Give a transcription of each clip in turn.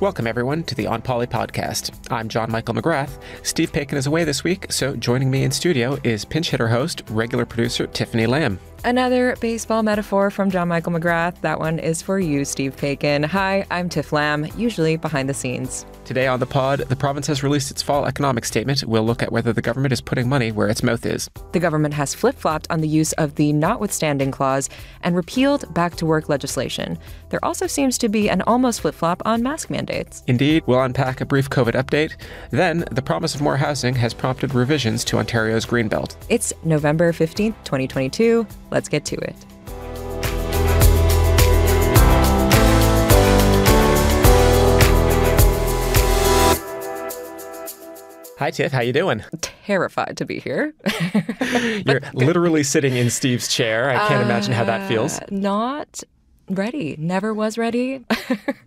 Welcome, everyone, to the On Poly podcast. I'm John Michael McGrath. Steve Paikin is away this week, so joining me in studio is pinch hitter host, regular producer Tiffany Lamb. Another baseball metaphor from John Michael McGrath. That one is for you, Steve Paikin. Hi, I'm Tiff Lamb, usually behind the scenes. Today on the pod, the province has released its fall economic statement. We'll look at whether the government is putting money where its mouth is. The government has flip-flopped on the use of the notwithstanding clause and repealed back-to-work legislation. There also seems to be an almost flip-flop on mask mandates. Indeed, we'll unpack a brief COVID update. Then, the promise of more housing has prompted revisions to Ontario's Greenbelt. It's November 15th, 2022. Let's get to it. Hi, Tiff. How you doing? Terrified to be here. You're literally sitting in Steve's chair. I can't imagine how that feels. Not ready. Never was ready.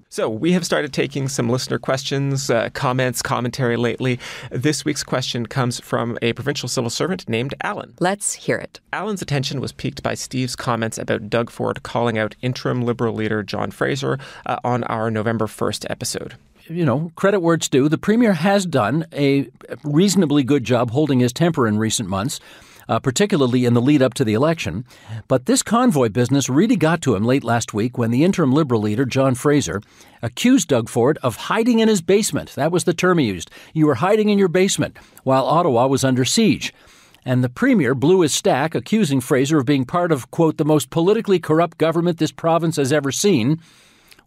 So we have started taking some listener questions, comments, commentary lately. This week's question comes from a provincial civil servant named Alan. Let's hear it. Alan's attention was piqued by Steve's comments about Doug Ford calling out interim Liberal leader John Fraser on our November 1st episode. You know, credit where it's due. The Premier has done a reasonably good job holding his temper in recent months, particularly in the lead up to the election. But this convoy business really got to him late last week when the interim Liberal leader, John Fraser, accused Doug Ford of hiding in his basement. That was the term he used. You were hiding in your basement while Ottawa was under siege. And the Premier blew his stack, accusing Fraser of being part of, quote, the most politically corrupt government this province has ever seen,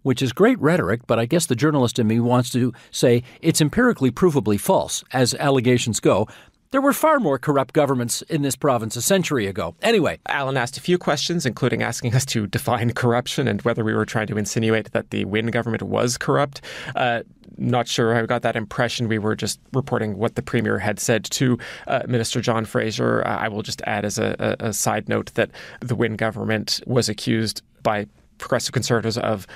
which is great rhetoric, but I guess the journalist in me wants to say it's empirically provably false, as allegations go. There were far more corrupt governments in this province a century ago. Anyway, Alan asked a few questions, including asking us to define corruption and whether we were trying to insinuate that the Wynne government was corrupt. Not sure I got that impression. We were just reporting what the Premier had said to Minister John Fraser. I will just add as a side note that the Wynne government was accused by progressive conservatives of,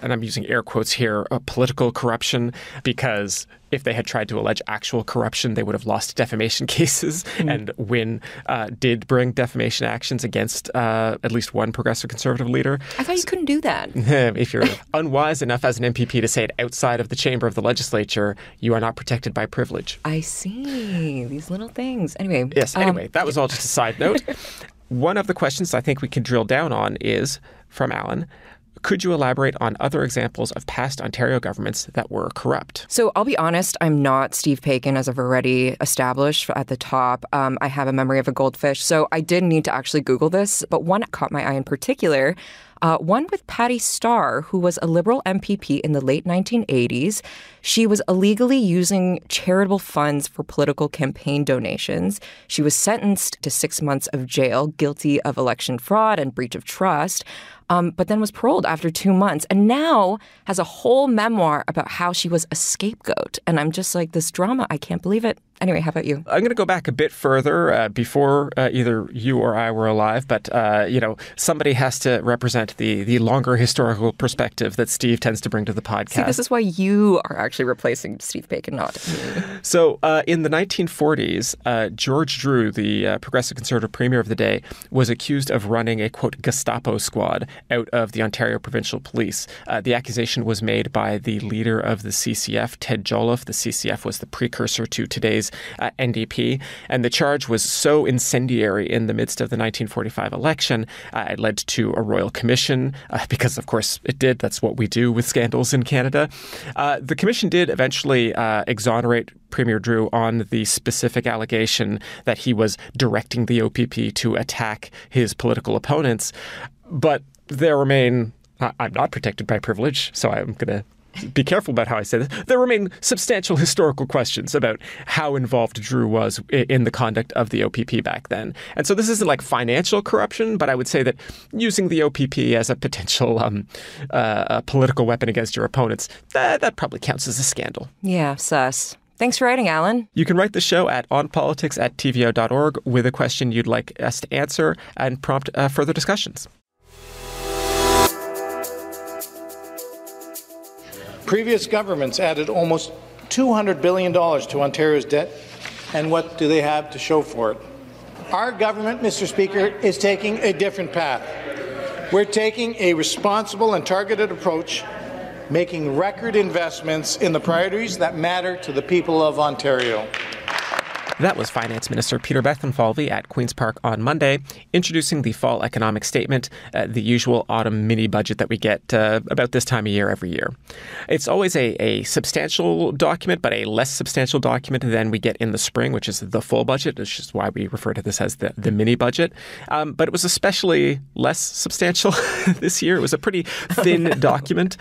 and I'm using air quotes here, political corruption, because if they had tried to allege actual corruption, they would have lost defamation cases. Mm-hmm. And Wynne did bring defamation actions against at least one progressive conservative leader. I thought you couldn't do that. If you're unwise enough as an MPP to say it outside of the chamber of the legislature, you are not protected by privilege. I see. These little things. Anyway. Yes, anyway, that was all just a side note. One of the questions I think we can drill down on is from Alan. Could you elaborate on other examples of past Ontario governments that were corrupt? So I'll be honest, I'm not Steve Paikin, as I've already established at the top. I have a memory of a goldfish, so I did need to actually Google this. But one caught my eye in particular, one with Patty Starr, who was a Liberal MPP in the late 1980s. She was illegally using charitable funds for political campaign donations. She was sentenced to 6 months of jail, guilty of election fraud and breach of trust, but then was paroled after 2 months and now has a whole memoir about how she was a scapegoat. And I'm just like, this drama, I can't believe it. Anyway, how about you? I'm going to go back a bit further before either you or I were alive. But, you know, somebody has to represent the longer historical perspective that Steve tends to bring to the podcast. See, this is why you are actually replacing Steve Paikin, not me. So in the 1940s, George Drew, the progressive conservative premier of the day, was accused of running a, quote, Gestapo squad out of the Ontario Provincial Police. The accusation was made by the leader of the CCF, Ted Jolliffe. The CCF was the precursor to today's NDP. And the charge was so incendiary in the midst of the 1945 election, it led to a royal commission, because, of course, it did. That's what we do with scandals in Canada. The commission did eventually exonerate Premier Drew on the specific allegation that he was directing the OPP to attack his political opponents. But there remain, I'm not protected by privilege, so I'm going to be careful about how I say this. There remain substantial historical questions about how involved Drew was in the conduct of the OPP back then. And so this isn't like financial corruption, but I would say that using the OPP as a potential a political weapon against your opponents, that probably counts as a scandal. Yeah, sus. Thanks for writing, Alan. You can write the show at onpolitics@tvo.org with a question you'd like us to answer and prompt further discussions. Previous governments added almost $200 billion to Ontario's debt, and what do they have to show for it? Our government, Mr. Speaker, is taking a different path. We're taking a responsible and targeted approach, making record investments in the priorities that matter to the people of Ontario. That was Finance Minister Peter Bethlenfalvy at Queen's Park on Monday, introducing the fall economic statement, the usual autumn mini-budget that we get about this time of year every year. It's always a substantial document, but a less substantial document than we get in the spring, which is the full budget, which is why we refer to this as the mini-budget. But it was especially less substantial this year. It was a pretty thin document,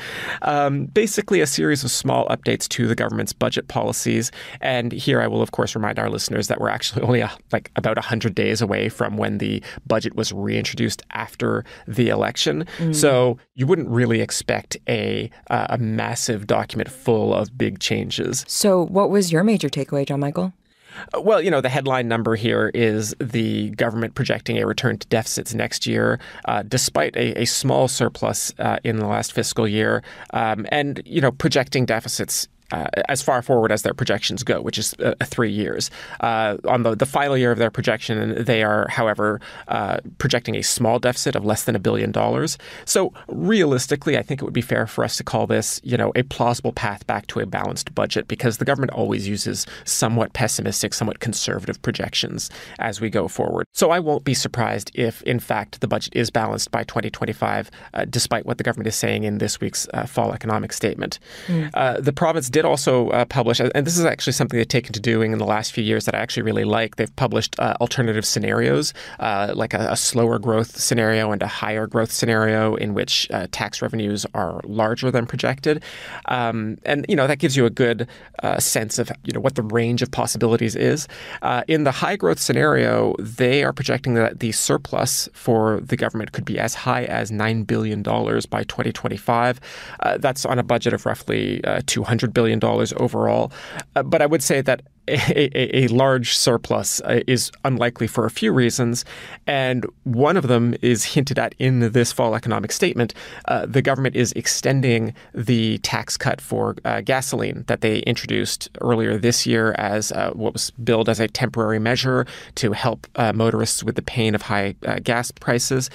basically a series of small updates to the government's budget policies. And here I will, of course, remind our listeners that we're actually only like about 100 days away from when the budget was reintroduced after the election. Mm. So you wouldn't really expect a massive document full of big changes. So what was your major takeaway, John Michael? Well, you know, the headline number here is the government projecting a return to deficits next year, despite a small surplus in the last fiscal year, and, you know, projecting deficits as far forward as their projections go, which is 3 years. On the final year of their projection, they are, however, projecting a small deficit of less than $1 billion. So realistically, I think it would be fair for us to call this, you know, a plausible path back to a balanced budget, because the government always uses somewhat pessimistic, somewhat conservative projections as we go forward. So I won't be surprised if, in fact, the budget is balanced by 2025, despite what the government is saying in this week's fall economic statement. Mm. The province did also publish, and this is actually something they've taken to doing in the last few years that I actually really like. They've published alternative scenarios, like a slower growth scenario and a higher growth scenario in which tax revenues are larger than projected. And, you know, that gives you a good sense of, you know, what the range of possibilities is. In the high growth scenario, they are projecting that the surplus for the government could be as high as $9 billion by 2025. That's on a budget of roughly $200 billion overall. But I would say that a large surplus is unlikely for a few reasons, and one of them is hinted at in this fall economic statement. The government is extending the tax cut for gasoline that they introduced earlier this year as what was billed as a temporary measure to help motorists with the pain of high gas prices.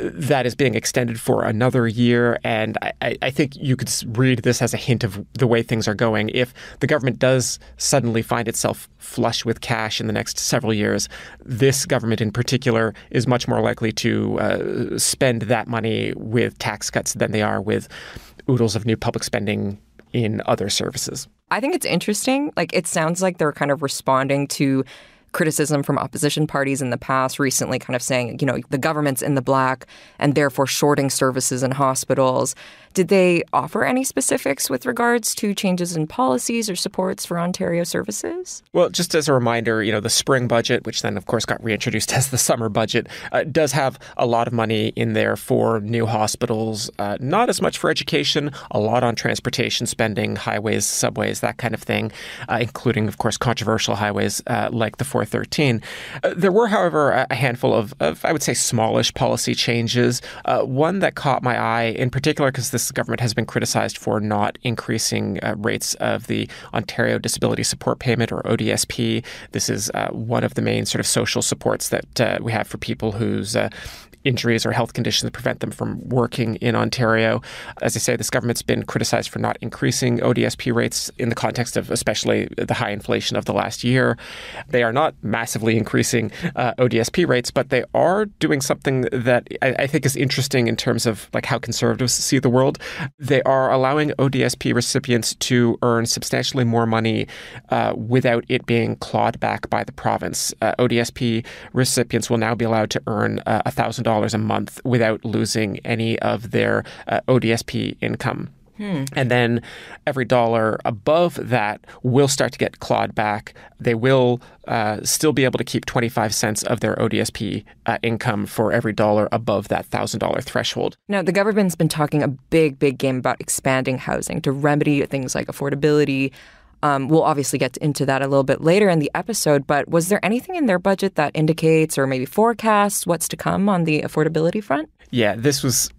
That is being extended for another year, and I think you could read this as a hint of the way things are going. If the government does suddenly find itself flush with cash in the next several years, this government in particular is much more likely to spend that money with tax cuts than they are with oodles of new public spending in other services. I think it's interesting. Like, it sounds like they're kind of responding to criticism from opposition parties in the past, recently kind of saying, you know, the government's in the black and therefore shorting services and hospitals. Did they offer any specifics with regards to changes in policies or supports for Ontario services? Well, just as a reminder, you know, the spring budget, which then, of course, got reintroduced as the summer budget, does have a lot of money in there for new hospitals, not as much for education, a lot on transportation spending, highways, subways, that kind of thing, including, of course, controversial highways like the 413. There were, however, a handful of I would say, smallish policy changes. One that caught my eye in particular, because this government has been criticized for not increasing rates of the Ontario Disability Support Payment, or ODSP. This is one of the main sort of social supports that we have for people whose injuries or health conditions prevent them from working in Ontario. As I say, this government's been criticized for not increasing ODSP rates in the context of especially the high inflation of the last year. They are not massively increasing ODSP rates, but they are doing something that I think is interesting in terms of like how conservatives see the world. They are allowing ODSP recipients to earn substantially more money without it being clawed back by the province. ODSP recipients will now be allowed to earn $1,000 a month without losing any of their ODSP income. Hmm. And then every dollar above that will start to get clawed back. They will still be able to keep 25 cents of their ODSP income for every dollar above that $1,000 threshold. Now, the government's been talking a big game about expanding housing to remedy things like affordability, We'll obviously get into that a little bit later in the episode, but was there anything in their budget that indicates or maybe forecasts what's to come on the affordability front? Yeah, this was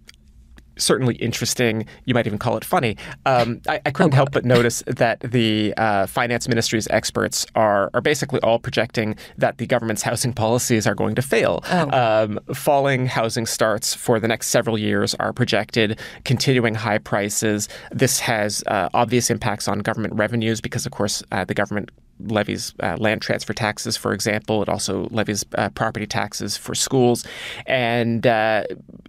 certainly interesting. You might even call it funny. I couldn't help but notice that the finance ministry's experts are basically all projecting that the government's housing policies are going to fail. Falling housing starts for the next several years are projected, continuing high prices. This has obvious impacts on government revenues because, of course, the government levies land transfer taxes, for example. It also levies property taxes for schools. And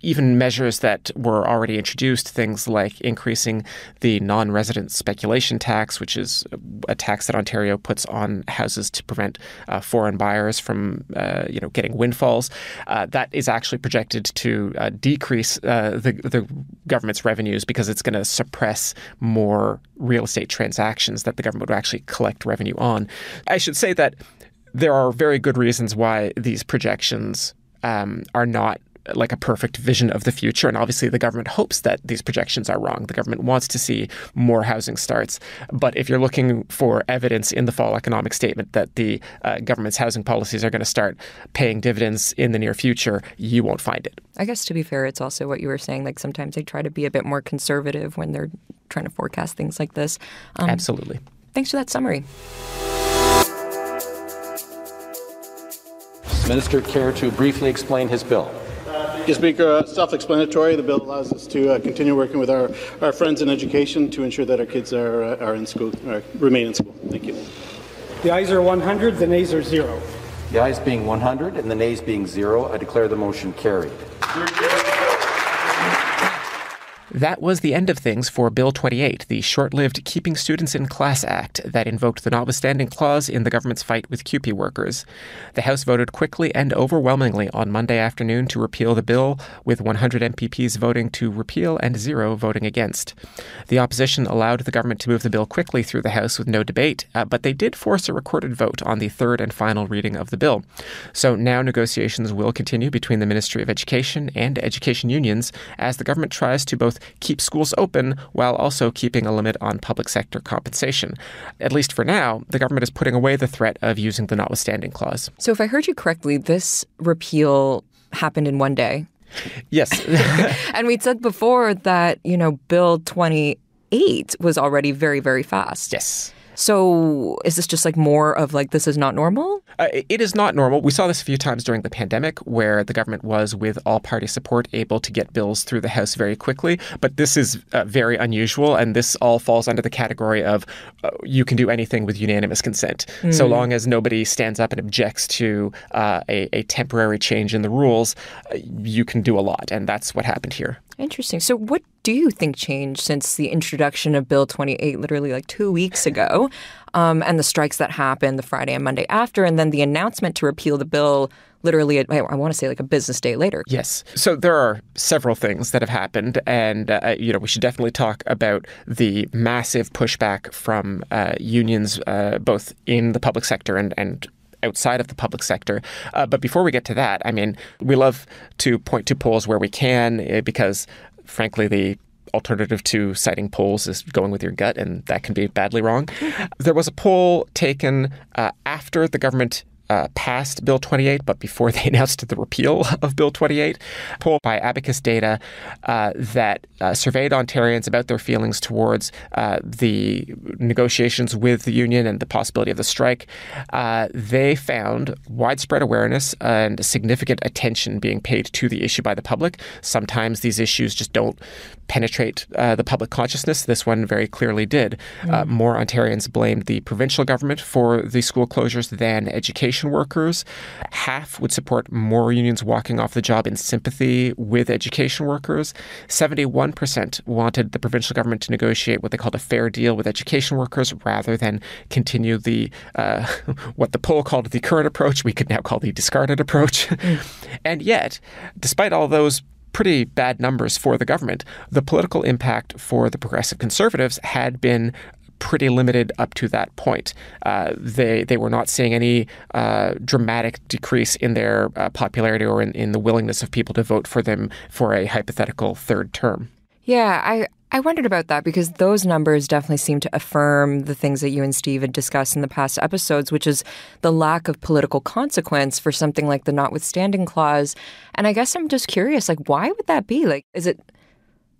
even measures that were already introduced, things like increasing the non-resident speculation tax, which is a tax that Ontario puts on houses to prevent foreign buyers from getting windfalls, that is actually projected to decrease the government's revenues because it's going to suppress more real estate transactions that the government would actually collect revenue on. I should say that there are very good reasons why these projections are not like a perfect vision of the future. And obviously, the government hopes that these projections are wrong. The government wants to see more housing starts. But if you're looking for evidence in the fall economic statement that the government's housing policies are going to start paying dividends in the near future, you won't find it. I guess, to be fair, it's also what you were saying. Like, sometimes they try to be a bit more conservative when they're trying to forecast things like this. Absolutely. Thanks for that summary. Minister, care to briefly explain his bill? Mr. Speaker, self-explanatory. The bill allows us to continue working with our friends in education to ensure that our kids are in school, remain in school. Thank you. The ayes are 100, the nays are 0. The ayes being 100 and the nays being 0, I declare the motion carried. That was the end of things for Bill 28, the short-lived Keeping Students in Class Act that invoked the notwithstanding clause in the government's fight with CUPE workers. The House voted quickly and overwhelmingly on Monday afternoon to repeal the bill, with 100 MPPs voting to repeal and 0 voting against. The opposition allowed the government to move the bill quickly through the House with no debate, but they did force a recorded vote on the third and final reading of the bill. So now negotiations will continue between the Ministry of Education and education unions as the government tries to both keep schools open while also keeping a limit on public sector compensation. At least for now, the government is putting away the threat of using the notwithstanding clause. So if I heard you correctly, this repeal happened in one day. Yes. And we'd said before that, Bill 28 was already very, very fast. Yes. So is this just more of this is not normal? It is not normal. We saw this a few times during the pandemic where the government was, with all-party support, able to get bills through the House very quickly. But this is very unusual, and this all falls under the category of you can do anything with unanimous consent, so long as nobody stands up and objects to a temporary change in the rules. You can do a lot, and that's what happened here. Interesting. So what do you think changed since the introduction of Bill 28 literally 2 weeks ago, and the strikes that happened the Friday and Monday after, and then the announcement to repeal the bill literally, I want to say a business day later? Yes. So there are several things that have happened. And, we should definitely talk about the massive pushback from unions, both in the public sector and outside of the public sector. But before we get to that, we love to point to polls where we can, because frankly, the alternative to citing polls is going with your gut, and that can be badly wrong. There was a poll taken after the government passed Bill 28, but before they announced the repeal of Bill 28, a poll by Abacus Data that surveyed Ontarians about their feelings towards the negotiations with the union and the possibility of the strike. They found widespread awareness and significant attention being paid to the issue by the public. Sometimes these issues just don't penetrate the public consciousness. This one very clearly did. More Ontarians blamed the provincial government for the school closures than education workers. Half would support more unions walking off the job in sympathy with education workers. 71% wanted the provincial government to negotiate what they called a fair deal with education workers rather than continue the what the poll called the current approach. We could now call the discarded approach. And yet, despite all those pretty bad numbers for the government, the political impact for the Progressive Conservatives had been pretty limited up to that point. They were not seeing any dramatic decrease in their popularity or in the willingness of people to vote for them for a hypothetical third term. Yeah, I I wondered about that because those numbers definitely seem to affirm the things that you and Steve had discussed in the past episodes, which is the lack of political consequence for something like the notwithstanding clause. And I guess I'm just curious, like, why would that be? Like, is it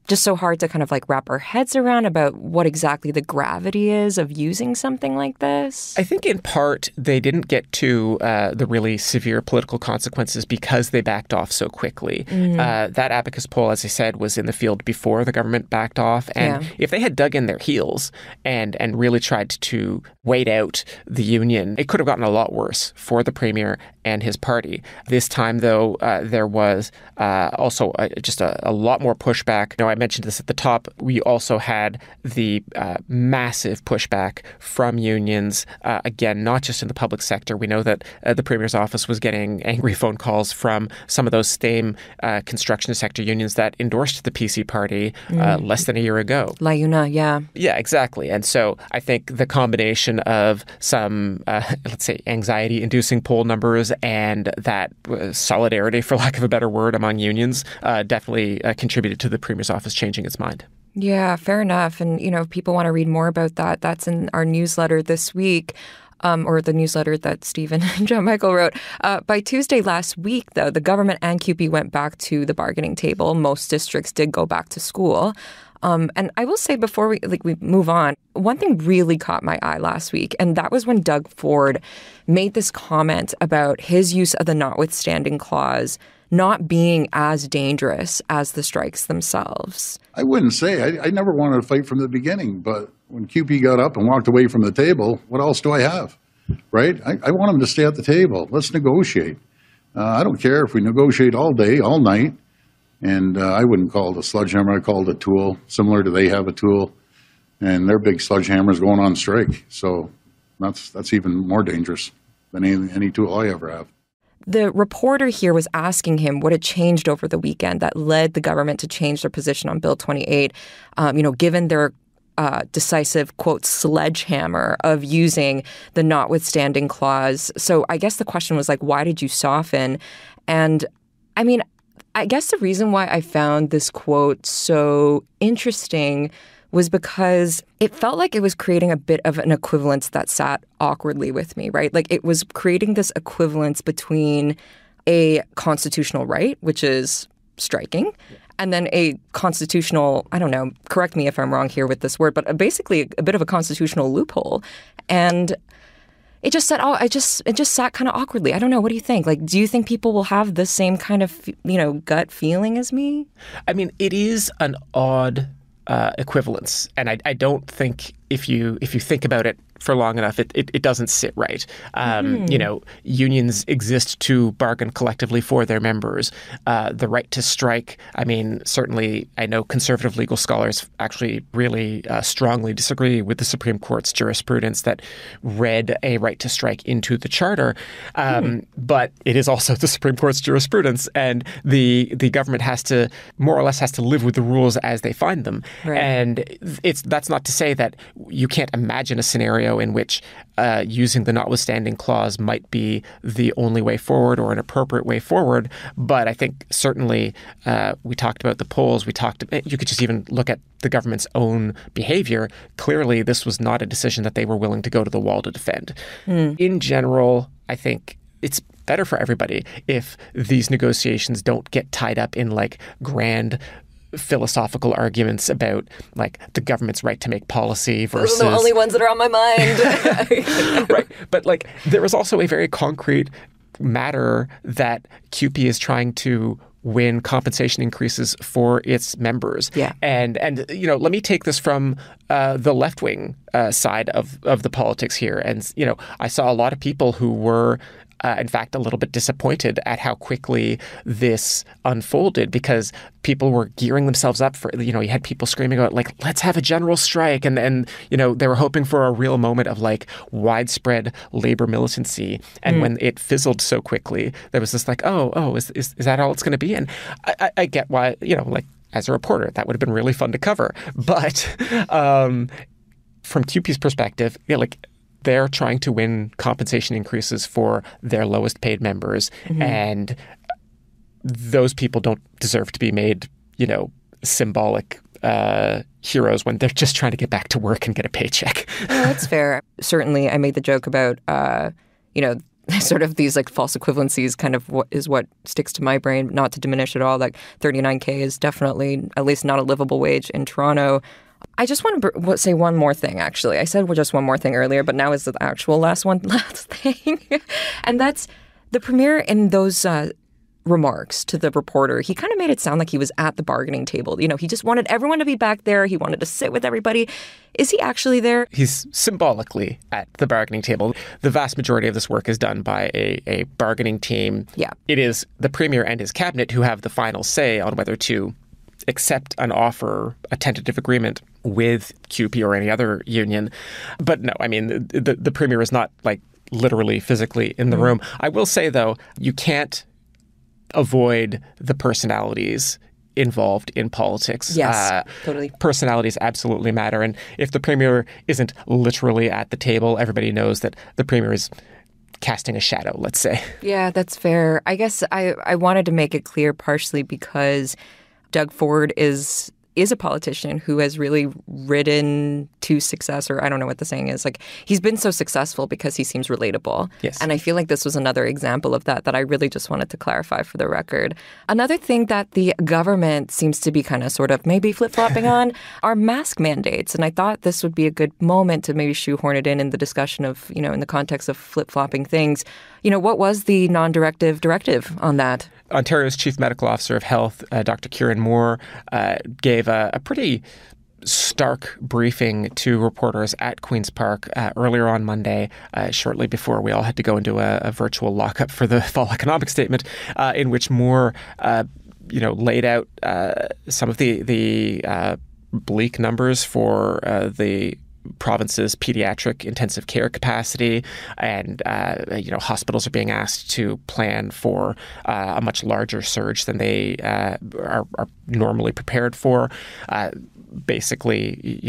just so hard to kind of like wrap our heads around about what exactly the gravity is of using something like this? I think in part they didn't get to the really severe political consequences because they backed off so quickly. That Abacus poll, as I said, was in the field before the government backed off. And if they had dug in their heels and really tried to wait out the union, it could have gotten a lot worse for the premier and his party. This time, though, there was also just a lot more pushback. You know, I mentioned this at the top. We also had the massive pushback from unions, again, not just in the public sector. We know that the Premier's office was getting angry phone calls from some of those same construction sector unions that endorsed the PC party less than a year ago. LIUNA, yeah. Yeah, exactly. And so I think the combination of some, let's say, anxiety-inducing poll numbers and that solidarity, for lack of a better word, among unions definitely contributed to the Premier's office changing its mind. Yeah, fair enough. And, you know, if people want to read more about that, that's in our newsletter this week, or the newsletter that Stephen and John Michael wrote. By Tuesday last week, though, the government and CUPE went back to the bargaining table. Most districts did go back to school. And I will say before we move on, one thing really caught my eye last week, and that was when Doug Ford made this comment about his use of the notwithstanding clause not being as dangerous as the strikes themselves. I wouldn't say. I never wanted to fight from the beginning, but when QP got up and walked away from the table, what else do I have, right? I want them to stay at the table. Let's negotiate. I don't care if we negotiate all day, all night. And I wouldn't call it a sledgehammer. I call it a tool, similar to they have a tool. And their big sledgehammer's going on strike. So that's even more dangerous than any tool I ever have. The reporter here was asking him what had changed over the weekend that led the government to change their position on Bill 28, you know, given their decisive, quote, sledgehammer of using the notwithstanding clause. So I guess the question was, like, why did you soften? And I mean, I guess the reason why I found this quote so interesting was because it felt like it was creating a bit of an equivalence that sat awkwardly with me, right? Like it was creating this equivalence between a constitutional right, which is striking, and then a constitutional, I don't know, correct me if I'm wrong here with this word, but basically a bit of a constitutional loophole. And it just said, it just sat kind of awkwardly. I don't know. What do you think? Like, do you think people will have the same kind of, you know, gut feeling as me? I mean, it is an odd equivalence. And I don't think if you think about it for long enough, it doesn't sit right. You know, unions exist to bargain collectively for their members. The right to strike, I mean, certainly I know conservative legal scholars actually really strongly disagree with the Supreme Court's jurisprudence that read a right to strike into the Charter. But it is also the Supreme Court's jurisprudence, and the government has to live with the rules as they find them. Right. And that's not to say that you can't imagine a scenario in which using the notwithstanding clause might be the only way forward or an appropriate way forward. But I think certainly we talked about the polls. You could just even look at the government's own behavior. Clearly, this was not a decision that they were willing to go to the wall to defend. In general, I think it's better for everybody if these negotiations don't get tied up in like grand philosophical arguments about like the government's right to make policy versus those are the only ones that are on my mind. Right. But like there was also a very concrete matter that CUPE is trying to win compensation increases for its members. Yeah. And you know, let me take this from the left wing side of the politics here. And you know, I saw a lot of people who were in fact, a little bit disappointed at how quickly this unfolded because people were gearing themselves up for, you know, you had people screaming about like, let's have a general strike. And you know, they were hoping for a real moment of like widespread labor militancy. And when it fizzled so quickly, there was this like, is that all it's going to be? And I get why, you know, like as a reporter, that would have been really fun to cover. But from QP's perspective, you know, like, they're trying to win compensation increases for their lowest paid members. And those people don't deserve to be made, you know, symbolic heroes when they're just trying to get back to work and get a paycheck. No, that's fair. Certainly, I made the joke about, sort of these like false equivalencies kind of is what sticks to my brain, not to diminish at all. Like $39,000 is definitely at least not a livable wage in Toronto. I just want to say one more thing, actually. I said just one more thing earlier, but now is the actual last thing. And that's the premier in those remarks to the reporter. He kind of made it sound like he was at the bargaining table. You know, he just wanted everyone to be back there. He wanted to sit with everybody. Is he actually there? He's symbolically at the bargaining table. The vast majority of this work is done by a bargaining team. Yeah. It is the premier and his cabinet who have the final say on whether to accept an offer, a tentative agreement with CUPE or any other union. But no, I mean, the premier is not like literally physically in the room. I will say, though, you can't avoid the personalities involved in politics. Yes, totally. Personalities absolutely matter. And if the premier isn't literally at the table, everybody knows that the premier is casting a shadow, let's say. Yeah, that's fair. I guess I wanted to make it clear partially because Doug Ford is a politician who has really ridden to success, or I don't know what the saying is. Like, he's been so successful because he seems relatable. Yes. And I feel like this was another example of that I really just wanted to clarify for the record. Another thing that the government seems to be kind of sort of maybe flip-flopping on are mask mandates. And I thought this would be a good moment to maybe shoehorn it in the discussion of, in the context of flip-flopping things. You know, what was the non-directive directive on that? Ontario's Chief Medical Officer of Health, Dr. Kieran Moore, gave a pretty stark briefing to reporters at Queen's Park earlier on Monday, shortly before we all had to go into a virtual lockup for the fall economic statement, in which Moore, laid out some of the bleak numbers for the province's pediatric intensive care capacity, and hospitals are being asked to plan for a much larger surge than they are normally prepared for. Basically,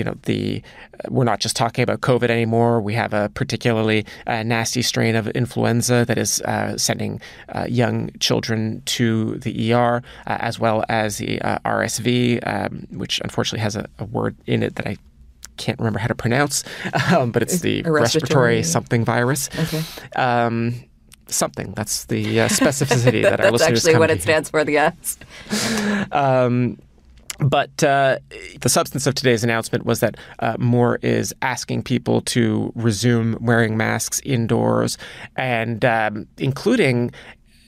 we're not just talking about COVID anymore. We have a particularly nasty strain of influenza that is sending young children to the ER, as well as the RSV, which unfortunately has a word in it that I can't remember how to pronounce, but it's the respiratory something virus. Okay. Something. That's the specificity that our listeners come. That's actually what it stands for, yes. But the substance of today's announcement was that Moore is asking people to resume wearing masks indoors, and including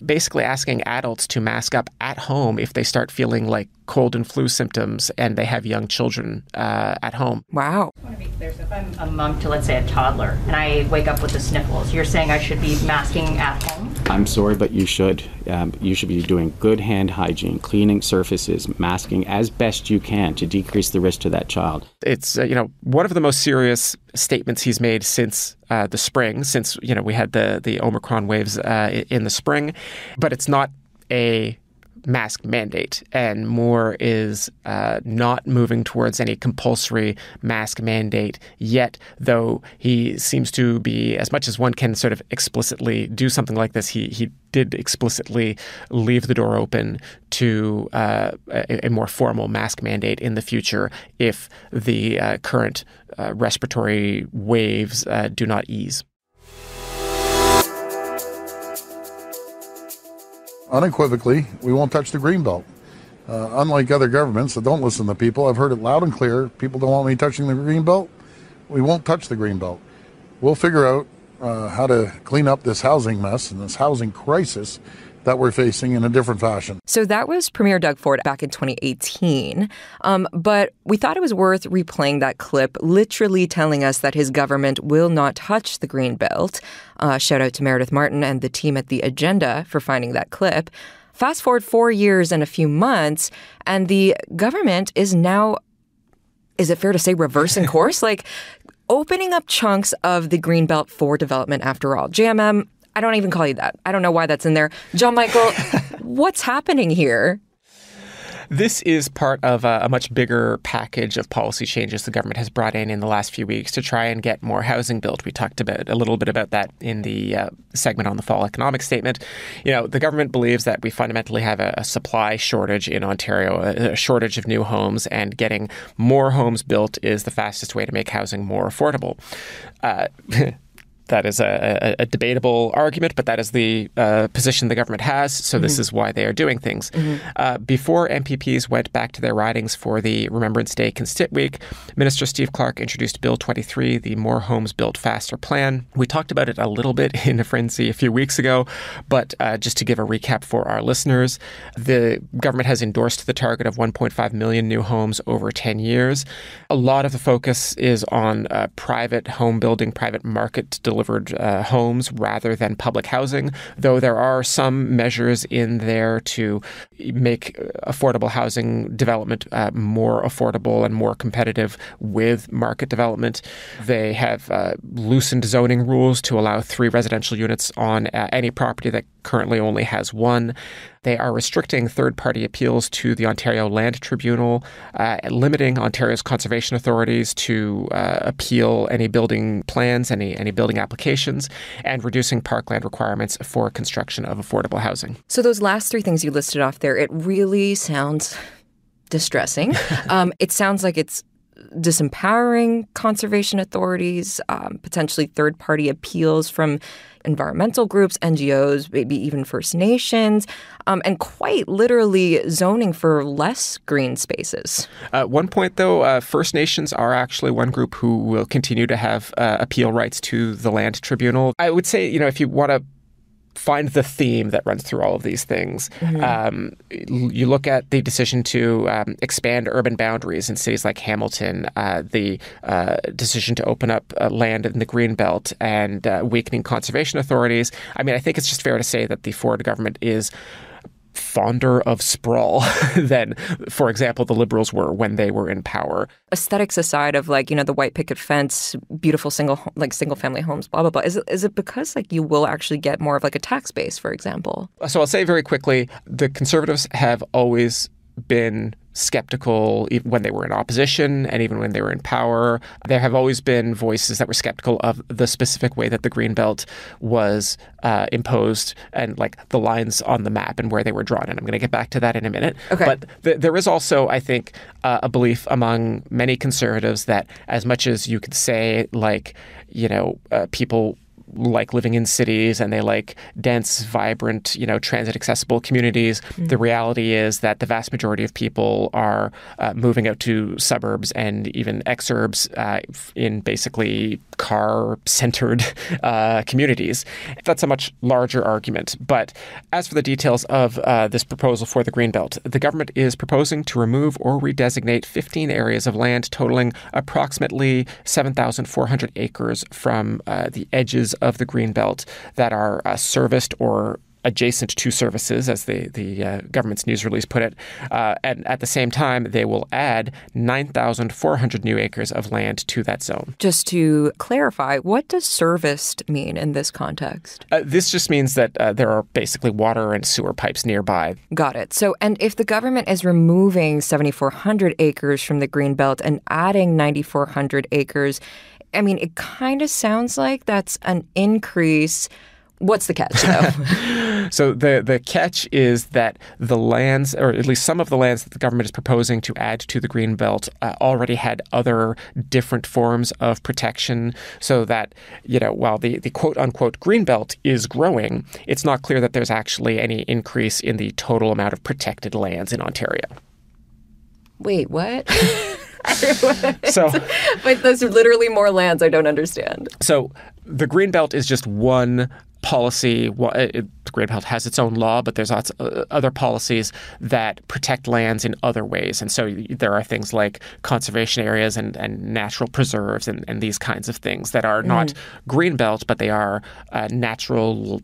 basically asking adults to mask up at home if they start feeling like cold and flu symptoms and they have young children at home. Wow. I want to be clear. So if I'm a mom to, let's say, a toddler, and I wake up with the sniffles, you're saying I should be masking at home? I'm sorry, but you should. You should be doing good hand hygiene, cleaning surfaces, masking as best you can to decrease the risk to that child. It's, one of the most serious statements he's made since the spring, since, we had the Omicron waves in the spring. But it's not a mask mandate, and Moore is not moving towards any compulsory mask mandate yet, though he seems to be, as much as one can sort of explicitly do something like this, he did explicitly leave the door open to a more formal mask mandate in the future if the current respiratory waves do not ease. Unequivocally, we won't touch the Greenbelt. Unlike other governments that don't listen to people, I've heard it loud and clear. People don't want me touching the Greenbelt. We won't touch the Greenbelt. We'll figure out how to clean up this housing mess and this housing crisis that we're facing in a different fashion. So that was Premier Doug Ford back in 2018. But we thought it was worth replaying that clip, literally telling us that his government will not touch the Greenbelt. Shout out to Meredith Martin and the team at The Agenda for finding that clip. Fast forward 4 years and a few months, and the government is now, is it fair to say, reversing course? Like, opening up chunks of the Greenbelt for development after all. JMM, I don't even call you that. I don't know why that's in there. John Michael, what's happening here? This is part of a much bigger package of policy changes the government has brought in the last few weeks to try and get more housing built. We talked about a little bit about that in the segment on the fall economic statement. You know, the government believes that we fundamentally have a supply shortage in Ontario, a shortage of new homes, and getting more homes built is the fastest way to make housing more affordable. That is a debatable argument, but that is the position the government has, so this is why they are doing things. Before MPPs went back to their ridings for the Remembrance Day Constituent Week, Minister Steve Clark introduced Bill 23, the More Homes Built Faster Plan. We talked about it a little bit in a frenzy a few weeks ago, but just to give a recap for our listeners, the government has endorsed the target of 1.5 million new homes over 10 years. A lot of the focus is on private home building, private market delivery, homes rather than public housing, though there are some measures in there to make affordable housing development more affordable and more competitive with market development. They have loosened zoning rules to allow 3 residential units on any property that currently only has 1. They are restricting third-party appeals to the Ontario Land Tribunal, limiting Ontario's conservation authorities to appeal any building plans, any building applications, and reducing parkland requirements for construction of affordable housing. So those last 3 things you listed off there, it really sounds distressing. It sounds like it's disempowering conservation authorities, potentially third-party appeals from environmental groups, NGOs, maybe even First Nations, and quite literally zoning for less green spaces. At one point, though, First Nations are actually one group who will continue to have appeal rights to the Land Tribunal. I would say, you know, if you want to find the theme that runs through all of these things. You look at the decision to expand urban boundaries in cities like Hamilton, the decision to open up land in the Greenbelt, and weakening conservation authorities. I mean, I think it's just fair to say that the Ford government is fonder of sprawl than, for example, the Liberals were when they were in power. Aesthetics aside of, like, you know, the white picket fence, beautiful single family homes, blah, blah, blah. Is it because, like, you will actually get more of, like, a tax base, for example? So I'll say very quickly, the Conservatives have always been skeptical when they were in opposition and even when they were in power. There have always been voices that were skeptical of the specific way that the Greenbelt was imposed and, like, the lines on the map and where they were drawn. And I'm going to get back to that in a minute. Okay. But there is also, I think, a belief among many Conservatives that as much as you could say, like, you know, people like living in cities and they like dense, vibrant, you know, transit accessible communities. The reality is that the vast majority of people are moving out to suburbs and even exurbs in basically car-centered communities. That's a much larger argument. But as for the details of this proposal for the Greenbelt, the government is proposing to remove or redesignate 15 areas of land totaling approximately 7,400 acres from the edges of the Greenbelt that are serviced or adjacent to services, as the government's news release put it. And at the same time, they will add 9,400 new acres of land to that zone. Just to clarify, what does serviced mean in this context? This just means that there are basically water and sewer pipes nearby. Got it. So, and if the government is removing 7,400 acres from the Greenbelt and adding 9,400 acres, I mean, it kind of sounds like that's an increase. What's the catch, though? So the catch is that the lands, or at least some of the lands that the government is proposing to add to the Greenbelt already had other different forms of protection, so that, you know, while the quote-unquote Greenbelt is growing, it's not clear that there's actually any increase in the total amount of protected lands in Ontario. Wait, what? So, but there's literally more lands I don't understand. So the Greenbelt is just one policy. The Greenbelt has its own law, but there's lots of other policies that protect lands in other ways. And so there are things like conservation areas and natural preserves and these kinds of things that are not Greenbelt, but they are natural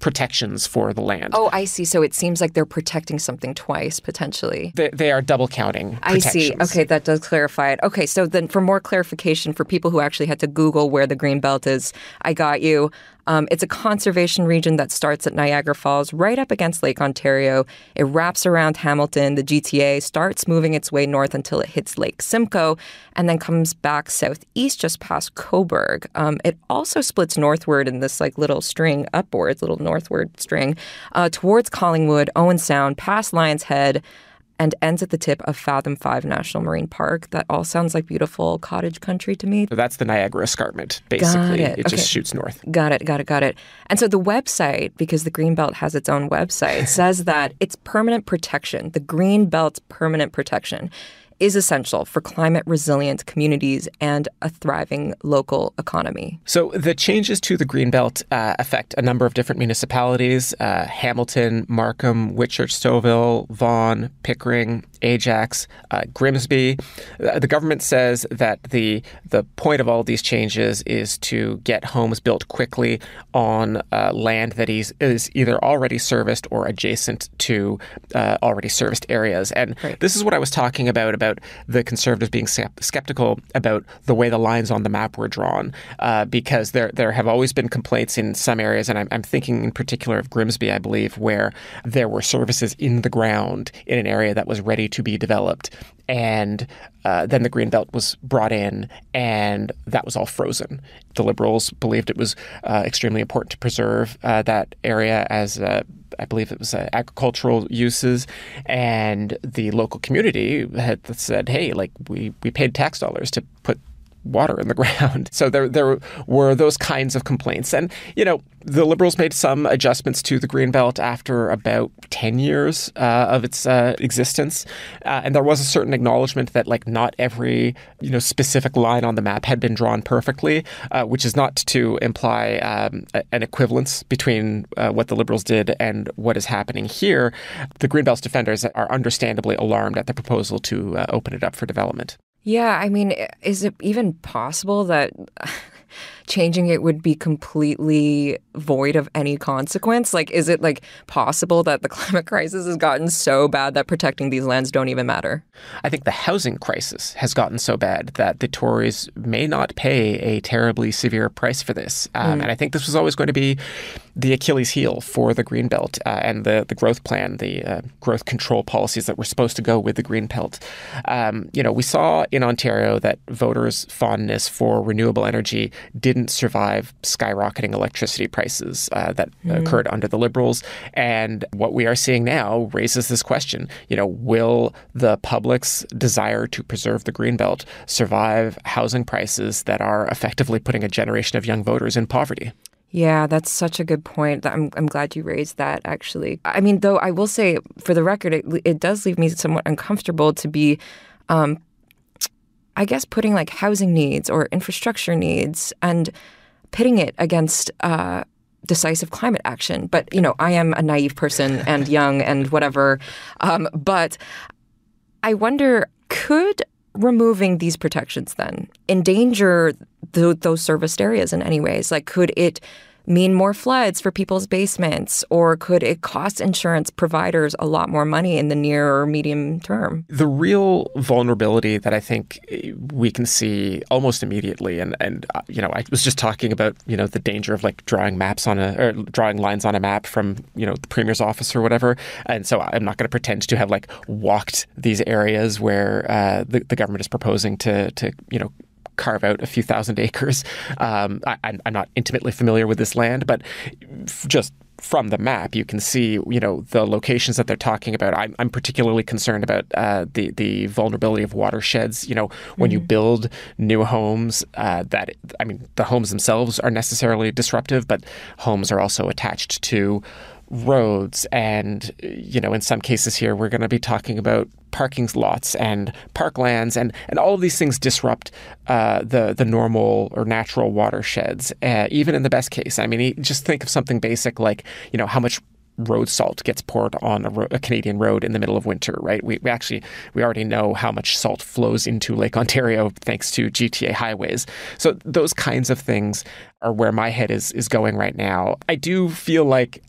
protections for the land. Oh, I see. So it seems like they're protecting something twice, potentially. They are double counting protections. I see. Okay, that does clarify it. Okay, so then for more clarification, for people who actually had to Google where the Greenbelt is, I got you. It's a conservation region that starts at Niagara Falls right up against Lake Ontario. It wraps around Hamilton, the GTA, starts moving its way north until it hits Lake Simcoe, and then comes back southeast just past Cobourg. It also splits northward in this little string upwards, little northward string, towards Collingwood, Owen Sound, past Lion's Head, and ends at the tip of Fathom Five National Marine Park. That all sounds like beautiful cottage country to me. So that's the Niagara Escarpment, basically. It just shoots north. Got it. And so the website, because the Greenbelt has its own website, says that it's permanent protection, the Greenbelt's permanent protection, is essential for climate-resilient communities and a thriving local economy. So the changes to the Greenbelt affect a number of different municipalities, Hamilton, Markham, Whitchurch, Stouffville, Vaughan, Pickering, Ajax, Grimsby. The government says that the point of all of these changes is to get homes built quickly on land that is either already serviced or adjacent to already serviced areas. And This is what I was talking about the Conservatives being skeptical about the way the lines on the map were drawn, because there have always been complaints in some areas, and I'm thinking in particular of Grimsby, I believe, where there were services in the ground in an area that was ready to be developed. And then the Greenbelt was brought in, and that was all frozen. The Liberals believed it was extremely important to preserve that area as I believe it was agricultural uses, and the local community had said, hey, we paid tax dollars to put water in the ground. So there were those kinds of complaints. And, the Liberals made some adjustments to the Greenbelt after about 10 years of its existence. And there was a certain acknowledgement that not every, specific line on the map had been drawn perfectly, which is not to imply an equivalence between what the Liberals did and what is happening here. The Greenbelt's defenders are understandably alarmed at the proposal to open it up for development. Yeah, is it even possible that changing it would be completely void of any consequence? Is it possible that the climate crisis has gotten so bad that protecting these lands don't even matter? I think the housing crisis has gotten so bad that the Tories may not pay a terribly severe price for this. And I think this was always going to be the Achilles heel for the Greenbelt and the growth plan, the growth control policies that were supposed to go with the Greenbelt. We saw in Ontario that voters' fondness for renewable energy didn't survive skyrocketing electricity prices that occurred under the Liberals. And what we are seeing now raises this question, will the public's desire to preserve the Greenbelt survive housing prices that are effectively putting a generation of young voters in poverty? Yeah, that's such a good point. I'm glad you raised that, actually. Though I will say, for the record, it does leave me somewhat uncomfortable to be, putting housing needs or infrastructure needs and pitting it against decisive climate action. But, I am a naive person and young and whatever. But I wonder, could removing these protections then endanger those serviced areas in any ways? Could it mean more floods for people's basements, or could it cost insurance providers a lot more money in the near or medium term? The real vulnerability that I think we can see almost immediately, and I was just talking about the danger of drawing maps on or drawing lines on a map from the Premier's office or whatever, and so I'm not going to pretend to have walked these areas where the government is proposing to carve out a few thousand acres. I'm not intimately familiar with this land, but just from the map, you can see, the locations that they're talking about. I'm particularly concerned about the vulnerability of watersheds. When you build new homes, the homes themselves are necessarily disruptive, but homes are also attached to roads. And, in some cases here, we're going to be talking about parking lots and parklands, and all of these things disrupt the normal or natural watersheds, even in the best case. Just think of something basic how much road salt gets poured on a Canadian road in the middle of winter, right? We already know how much salt flows into Lake Ontario thanks to GTA highways. So those kinds of things are where my head is going right now. I do feel like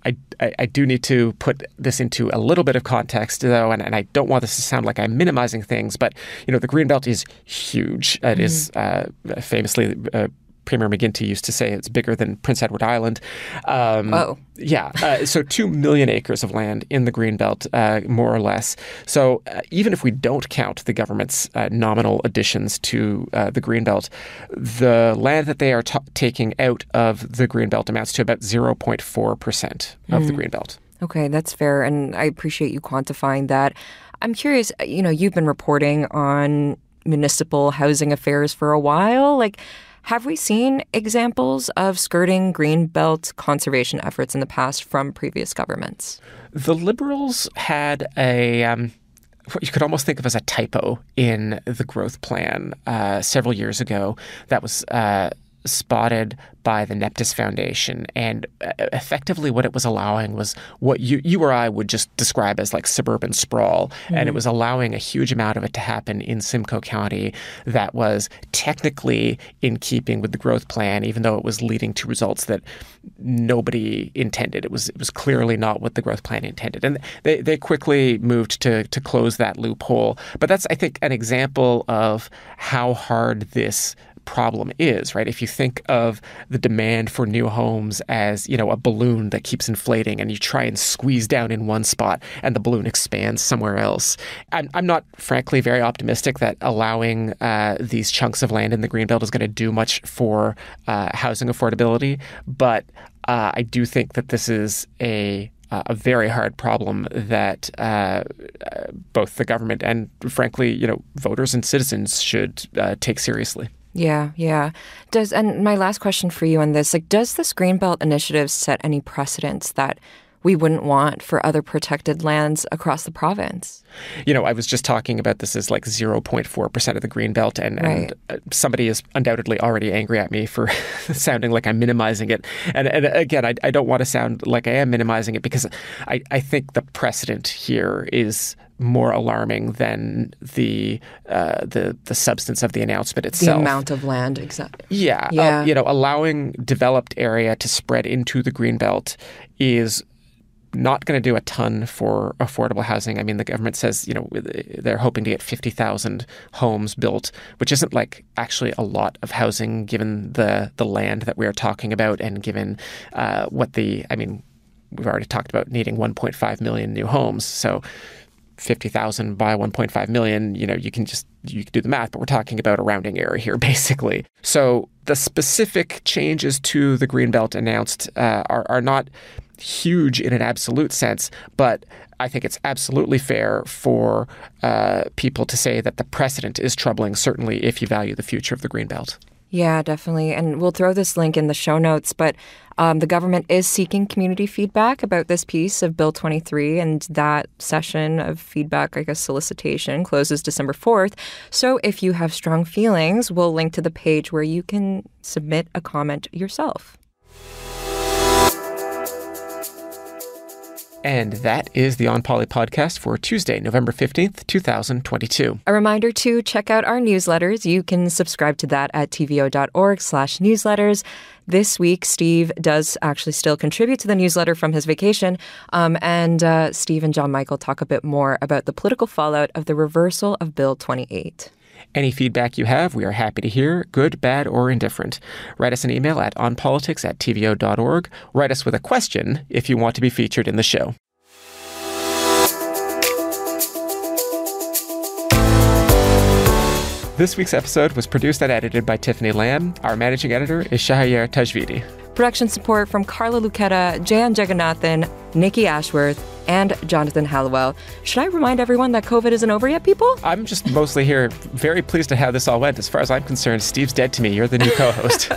I do need to put this into a little bit of context, though, and I don't want this to sound like I'm minimizing things, but, the Greenbelt is huge. It is famously Premier McGuinty used to say it's bigger than Prince Edward Island. Yeah. So 2 million acres of land in the Greenbelt, more or less. So even if we don't count the government's nominal additions to the Greenbelt, the land that they are taking out of the Greenbelt amounts to about 0.4% of the Greenbelt. Okay, that's fair. And I appreciate you quantifying that. I'm curious, you know, you've been reporting on municipal housing affairs for a while. Like, have we seen examples of skirting Greenbelt conservation efforts in the past from previous governments? The Liberals had a what you could almost think of as a typo in the growth plan several years ago that was spotted by the Neptis Foundation. And effectively what it was allowing was what you or I would just describe as like suburban sprawl. Mm-hmm. And it was allowing a huge amount of it to happen in Simcoe County that was technically in keeping with the growth plan, even though it was leading to results that nobody intended. It was clearly not what the growth plan intended. And they quickly moved to close that loophole. But that's, I think, an example of how hard this problem is, right? If you think of the demand for new homes as, you know, a balloon that keeps inflating and you try and squeeze down in one spot and the balloon expands somewhere else. I'm not, frankly, very optimistic that allowing these chunks of land in the Greenbelt is going to do much for housing affordability, but I do think that this is a very hard problem that both the government and, frankly, you know, voters and citizens should take seriously. Yeah, yeah. And my last question for you on this, like, does this Greenbelt initiative set any precedents that we wouldn't want for other protected lands across the province? You know, I was just talking about this as like 0.4% of the Greenbelt, and somebody is undoubtedly already angry at me for sounding like I'm minimizing it. And again, I don't want to sound like I am minimizing it, because I think the precedent here is more alarming than the substance of the announcement itself. The amount of land, exactly. Yeah. You know, allowing developed area to spread into the Greenbelt is not going to do a ton for affordable housing. I mean, the government says, you know, they're hoping to get 50,000 homes built, which isn't like actually a lot of housing given the land that we're talking about, and given we've already talked about needing 1.5 million new homes. So 50,000 by 1.5 million, you know, you can do the math, but we're talking about a rounding error here, basically. So the specific changes to the Greenbelt announced are not huge in an absolute sense, but I think it's absolutely fair for people to say that the precedent is troubling, certainly if you value the future of the Greenbelt. Yeah, definitely. And we'll throw this link in the show notes, but the government is seeking community feedback about this piece of Bill 23, and that session of feedback, I guess solicitation, closes December 4th. So if you have strong feelings, we'll link to the page where you can submit a comment yourself. And that is the On Poly podcast for Tuesday, November 15th, 2022. A reminder to check out our newsletters. You can subscribe to that at tvo.org/newsletters. This week, Steve does actually still contribute to the newsletter from his vacation. And Steve and John Michael talk a bit more about the political fallout of the reversal of Bill 28. Any feedback you have, we are happy to hear, good, bad, or indifferent. Write us an email at onpolitics@tvo.org. Write us with a question if you want to be featured in the show. This week's episode was produced and edited by Tiffany Lamb. Our managing editor is Shahayar Tajvidi. Production support from Carla Lucetta, Jayan Jagannathan, Nikki Ashworth, and Jonathan Halliwell. Should I remind everyone that COVID isn't over yet, people? I'm just mostly here, very pleased at how this all went. As far as I'm concerned, Steve's dead to me. You're the new co-host.